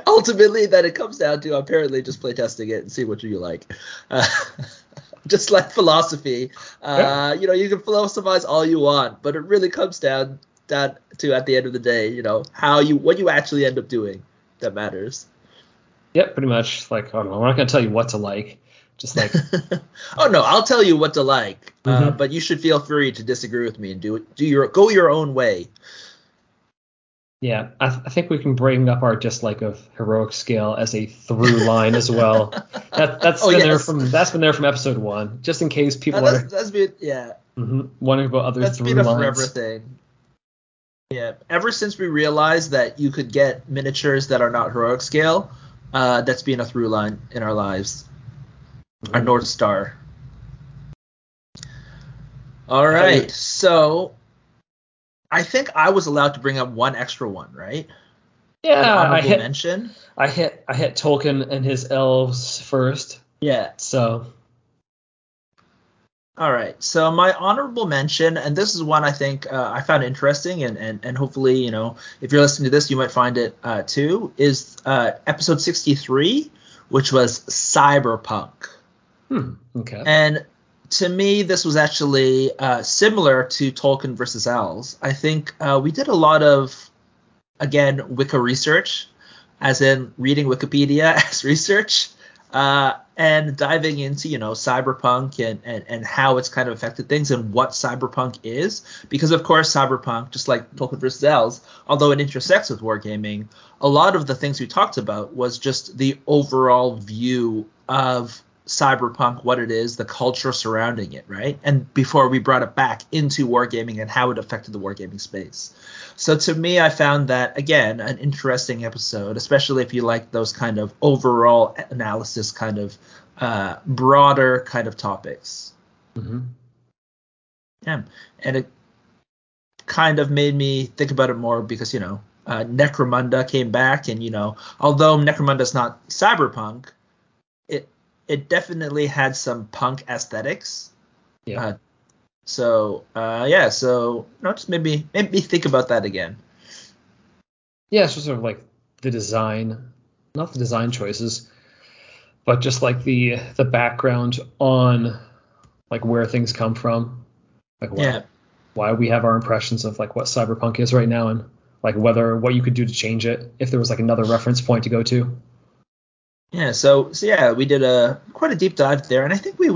ultimately that it comes down to apparently just play testing it and see what you like. Just like philosophy, you know, you can philosophize all you want, but it really comes down to, at the end of the day, you know, what you actually end up doing that matters. Yep, pretty much. Like, I don't know, I'm not going to tell you what to like. Just like, oh no, I'll tell you what to like, but you should feel free to disagree with me and go your own way. Yeah, I think we can bring up our dislike of heroic scale as a through line as well. That's been there from episode one, just in case people wondering about other through lines. That's been a forever thing. Yeah, ever since we realized that you could get miniatures that are not heroic scale, that's been a through line in our lives. Our North Star. All right, so I think I was allowed to bring up one extra one, right? Yeah, I hit Tolkien and his elves first. Yeah. So. All right. So my honorable mention, and this is one I think I found interesting, and hopefully, you know, if you're listening to this, you might find it too, is episode 63, which was Cyberpunk. Okay. And to me, this was actually similar to Tolkien versus Elves. I think we did a lot of, again, Wicca research, as in reading Wikipedia as research. And diving into, you know, cyberpunk and how it's kind of affected things and what cyberpunk is. Because, of course, cyberpunk, just like Tolkien vs. Elves, although it intersects with wargaming, a lot of the things we talked about was just the overall view of cyberpunk, what it is, the culture surrounding it, right? And before we brought it back into wargaming and how it affected the wargaming space. So to me, I found that, again, an interesting episode, especially if you like those kind of overall analysis, kind of broader kind of topics. Mm-hmm. Yeah. And it kind of made me think about it more because, you know, Necromunda came back and, you know, although Necromunda's not cyberpunk, it definitely had some punk aesthetics. Yeah. So just made me think about that again. Yeah, it's just sort of like the design, not the design choices, but just like the background on like where things come from, like why we have our impressions of like what cyberpunk is right now, and like whether what you could do to change it if there was like another reference point to go to. Yeah, so we did quite a deep dive there, and I think we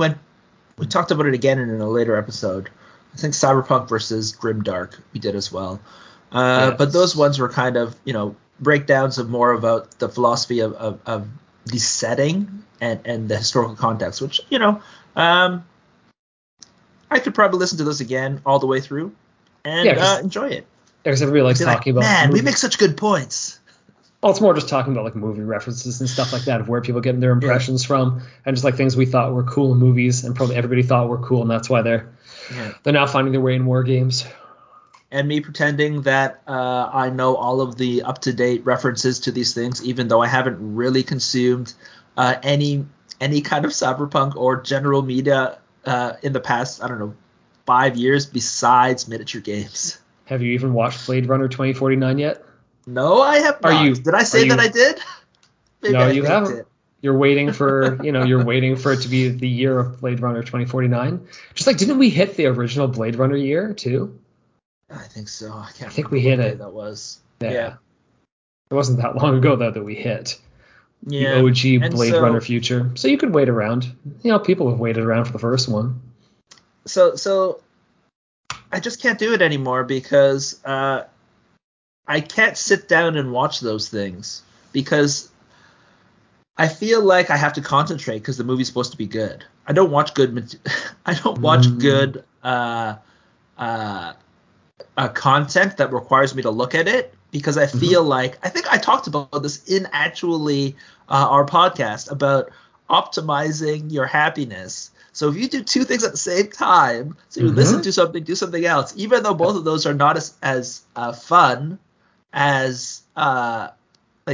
talked about it again in a later episode. I think Cyberpunk versus Grimdark we did as well. But those ones were kind of, you know, breakdowns of more about the philosophy of the setting and the historical context, which, you know, I could probably listen to those again all the way through and enjoy it. Because everybody likes talking about it. Man, we make such good points. Well, it's more just talking about like movie references and stuff like that of where people get their impressions from, and just like things we thought were cool in movies and probably everybody thought were cool, and that's why they're now finding their way in war games. And me pretending that I know all of the up-to-date references to these things, even though I haven't really consumed any kind of cyberpunk or general media in the past, I don't know, 5 years besides miniature games. Have you even watched Blade Runner 2049 yet? No, I have not. Did I say that I did? Maybe no, you haven't. It. You're waiting for, you know, it to be the year of Blade Runner 2049. Just like, didn't we hit the original Blade Runner year too? I think so. I think we hit it. That was. Yeah. It wasn't that long ago though that we hit the OG and Blade Runner future. So you could wait around. You know, people have waited around for the first one. So I just can't do it anymore because. I can't sit down and watch those things because I feel like I have to concentrate because the movie's supposed to be good. I don't watch good. I don't watch good content that requires me to look at it because I feel like I think I talked about this in actually our podcast about optimizing your happiness. So if you do two things at the same time, so you listen to something, do something else, even though both of those are not as fun. As like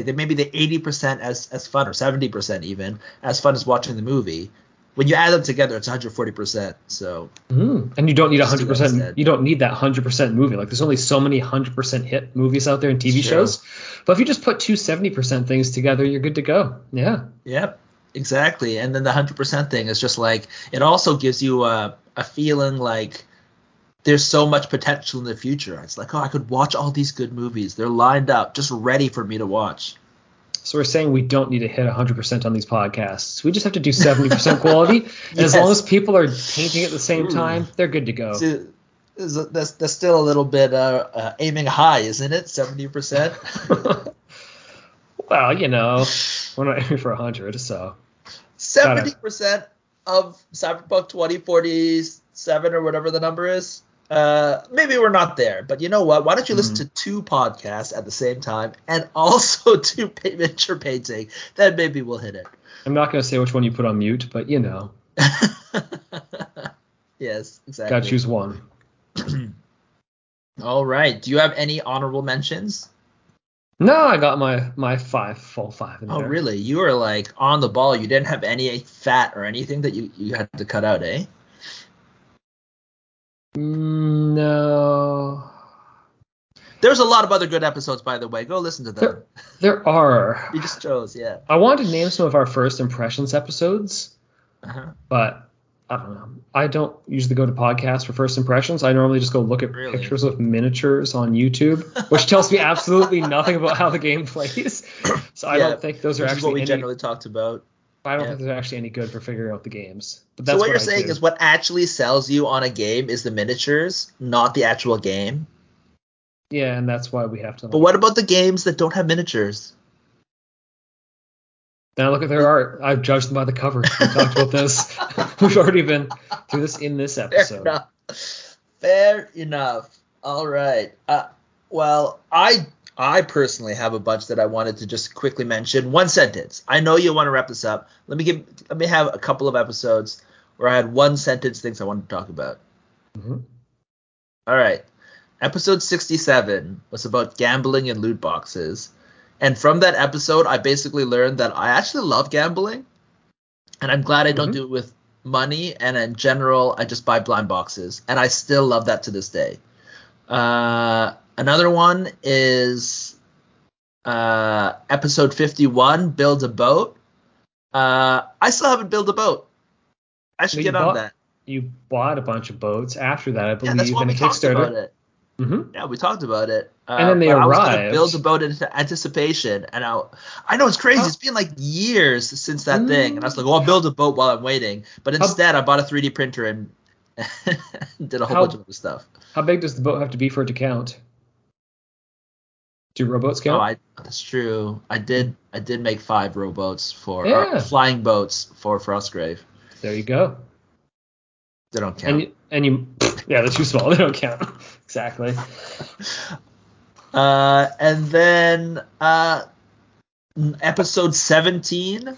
they maybe the 80% as fun or 70% even as fun as watching the movie. When you add them together, it's 140%. So and you don't need 100%. You don't need that 100% movie. Like there's only so many 100% hit movies out there and TV shows. But if you just put two 70% things together, you're good to go. Yeah. Yep. Exactly. And then the 100% thing is just like it also gives you a feeling like. There's so much potential in the future. It's like, oh, I could watch all these good movies. They're lined up, just ready for me to watch. So we're saying we don't need to hit 100% on these podcasts. We just have to do 70% quality. And as long as people are painting at the same time, they're good to go. So, that's still a little bit aiming high, isn't it? 70%? Well, you know, we're not aiming for 100, so. 70% of Cyberpunk 2047 or whatever the number is. Maybe we're not there, but you know what? Why don't you listen to two podcasts at the same time and also do miniature painting? Then maybe we'll hit it. I'm not going to say which one you put on mute, but you know. Yes, exactly. Got to choose one. All right. Do you have any honorable mentions? No, I got my full five. In there. Oh, really? You were like on the ball. You didn't have any fat or anything that you had to cut out, eh? No. There's a lot of other good episodes, by the way. Go listen to them. There are. You just chose, yeah. I wanted to name some of our first impressions episodes, but I don't know. I don't usually go to podcasts for first impressions. I normally just go look at pictures of miniatures on YouTube, which tells me absolutely nothing about how the game plays. So I don't think those are actually what we generally talked about. I don't think they're actually any good for figuring out the games. But that's so what you're saying is what actually sells you on a game is the miniatures, not the actual game. Yeah, and that's why we have to. But what about the games that don't have miniatures? Then I look at their art. I've judged them by the cover. We talked about this. We've already been through this in this episode. Fair enough. All right. Well, I personally have a bunch that I wanted to just quickly mention. One sentence. I know you want to wrap this up. Let me have a couple of episodes where I had one sentence things I wanted to talk about. Mm-hmm. All right. Episode 67 was about gambling and loot boxes. And from that episode, I basically learned that I actually love gambling. And I'm glad I don't do it with money. And in general, I just buy blind boxes. And I still love that to this day. Another one is episode 51, Build a Boat. I still haven't built a boat. I should get on that. You bought a bunch of boats after that. I believe in a Kickstarter. Mm-hmm. Yeah, we talked about it. And then they arrived. I was going to build a boat into anticipation. And I know it's crazy. It's been like years since that thing. And I was like, well, I'll build a boat while I'm waiting. But instead, I bought a 3D printer and did a whole bunch of other stuff. How big does the boat have to be for it to count? Do rowboats count? That's true. I did make 5 rowboats flying boats for Frostgrave. There you go. They don't count. Yeah, they're too small. They don't count. Exactly. And then episode 17,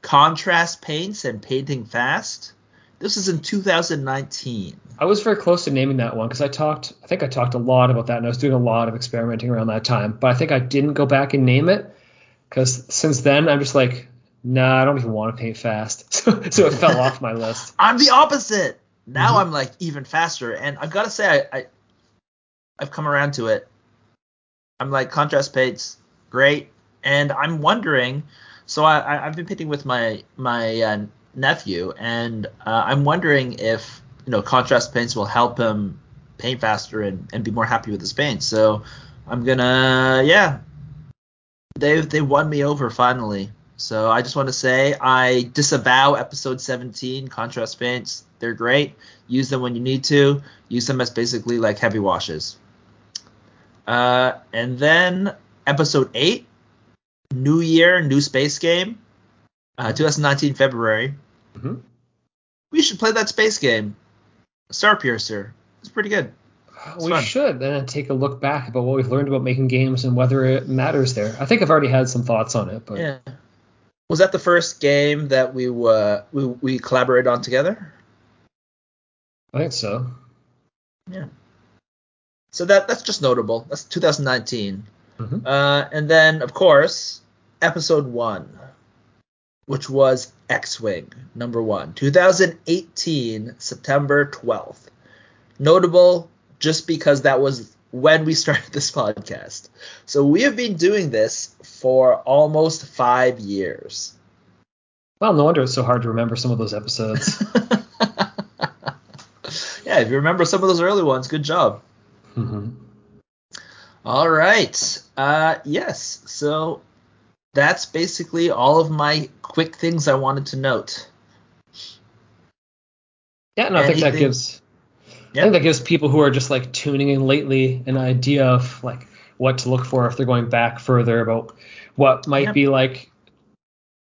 Contrast Paints and Painting Fast. This is in 2019. I was very close to naming that one because I think I talked a lot about that, and I was doing a lot of experimenting around that time. But I think I didn't go back and name it because since then I'm just like, nah, I don't even want to paint fast. So it fell off my list. I'm the opposite. Now I'm like even faster, and I've got to say I've come around to it. I'm like, contrast paints, great, and I'm wondering. So I've been painting with my nephew, and I'm wondering if contrast paints will help him paint faster and be more happy with his paint. So I'm gonna They won me over finally. So I just want to say I disavow episode 17, contrast paints. They're great. Use them when you need to. Use them as basically like heavy washes. And then episode 8, New Year, New Space Game, 2019 February. Mm-hmm. We should play that space game, Star Piercer. It's pretty good. We should then take a look back about what we've learned about making games and whether it matters there. I think I've already had some thoughts on it, but yeah. Was that the first game that we collaborated on together? I think so. Yeah. So that's just notable. That's 2019. Mm-hmm. And then, of course, episode 1, which was X-Wing, number 1. 2018, September 12th. Notable just because that was when we started this podcast. So we have been doing this for almost 5 years. Well, no wonder it's so hard to remember some of those episodes. Yeah, if you remember some of those early ones, good job. Mm-hmm. All right. Yes, so that's basically all of my quick things I wanted to note. Yeah, and I think that gives... I think that gives people who are just like tuning in lately an idea of like what to look for if they're going back further about what might be like,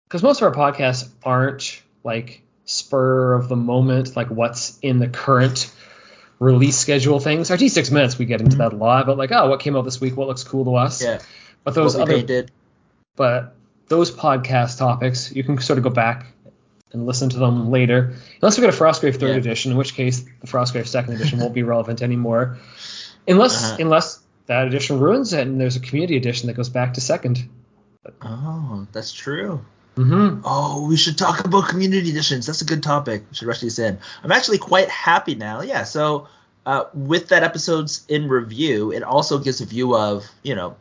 because most of our podcasts aren't like spur of the moment, like what's in the current release schedule things. Our D6 Minutes, we get into that a lot, but like, what came out this week? What looks cool to us? Yeah. But those podcast topics, you can sort of go back and listen to them later. Unless we get a Frostgrave 3rd edition, in which case the Frostgrave 2nd edition won't be relevant anymore. Unless that edition ruins it, and there's a community edition that goes back to 2nd. Oh, that's true. Mm-hmm. Oh, we should talk about community editions. That's a good topic. We should rush these in. I'm actually quite happy now. Yeah, so with that episode's in review, it also gives a view of, you know,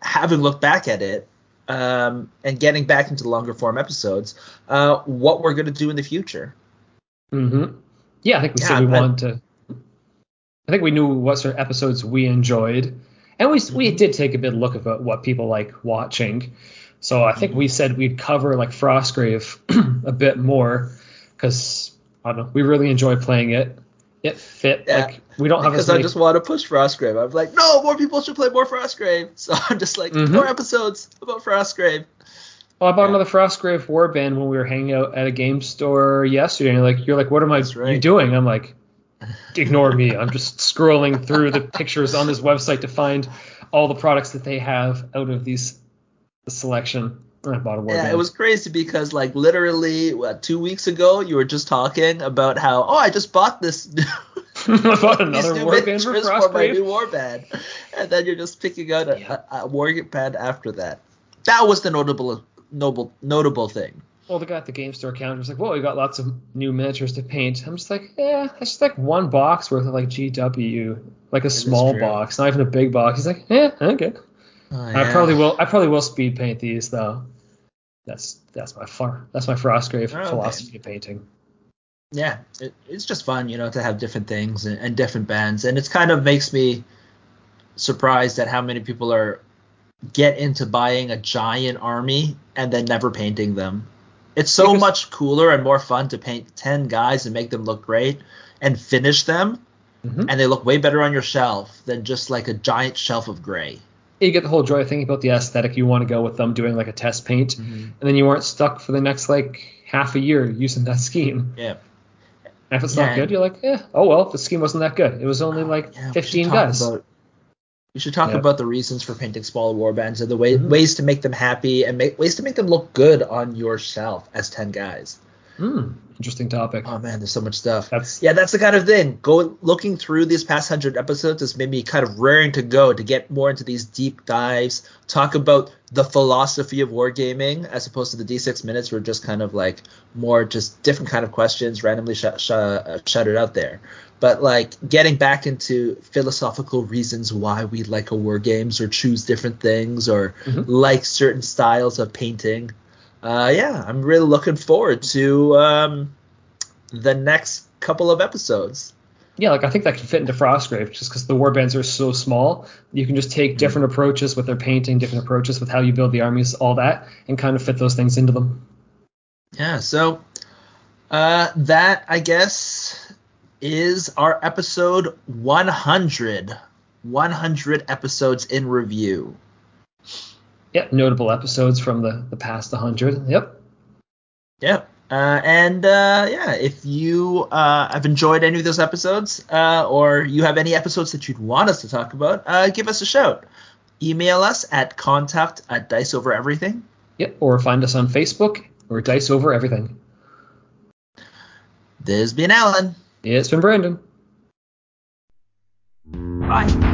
having looked back at it and getting back into longer form episodes, what we're going to do in the future. Mm-hmm. Yeah, I think we said we wanted to. I think we knew what sort of episodes we enjoyed, and we did take a bit look about what people like watching. So I think we said we'd cover like Frostgrave a bit more because, I don't know, we really enjoy playing it. It fit. Yeah, like we don't have I just want to push Frostgrave. I'm like, no, more people should play more Frostgrave. So I'm just like, more episodes about Frostgrave. Well, I bought another Frostgrave warband when we were hanging out at a game store yesterday. And like, you're like, what am I you doing? I'm like, ignore me. I'm just scrolling through the pictures on this website to find all the products that they have out of the selection. I bought a warband. Yeah, it was crazy because like literally 2 weeks ago you were just talking about how I just bought this new I bought another warband for Frostgrave. New warband, and then you're just picking out a warband after that. That was the notable thing. Well, the guy at the game store counter was like, "Well, we got lots of new miniatures to paint." I'm just like, "Yeah, that's just like one box worth of like GW, like a small box, not even a big box." He's like, "Yeah, okay." Oh, yeah. I probably will speed paint these though. That's my Frostgrave philosophy of painting. Yeah, it's just fun, you know, to have different things and different bands, and it kind of makes me surprised at how many people get into buying a giant army and then never painting them. It's so much cooler and more fun to paint 10 guys and make them look great and finish them, and they look way better on your shelf than just like a giant shelf of gray. You get the whole joy of thinking about the aesthetic you want to go with them, doing like a test paint, and then you aren't stuck for the next like half a year using that scheme. Yeah. And if it's not good, you're like, oh well, the scheme wasn't that good. It was only like 15 guys. We should talk about the reasons for painting small warbands and the ways to make them happy and ways to make them look good on yourself as 10 guys. Interesting topic. Oh man, there's so much stuff. That's the kind of thing. Go looking through these past 100 episodes has made me kind of raring to go to get more into these deep dives, talk about the philosophy of wargaming as opposed to the D6 minutes were just kind of like more just different kind of questions randomly shouted out there. But like getting back into philosophical reasons why we like war games or choose different things or like certain styles of painting. I'm really looking forward to the next couple of episodes. Yeah, like I think that can fit into Frostgrave just because the warbands are so small. You can just take different approaches with their painting, different approaches with how you build the armies, all that, and kind of fit those things into them. Yeah, so that, I guess, is our episode 100. 100 episodes in review. Yep, notable episodes from the past 100. Yep. If you have enjoyed any of those episodes or you have any episodes that you'd want us to talk about, give us a shout. Email us at contact@diceovereverything. Yep, or find us on Facebook or Dice Over Everything. This has been Alan. It's been Brandon. Bye.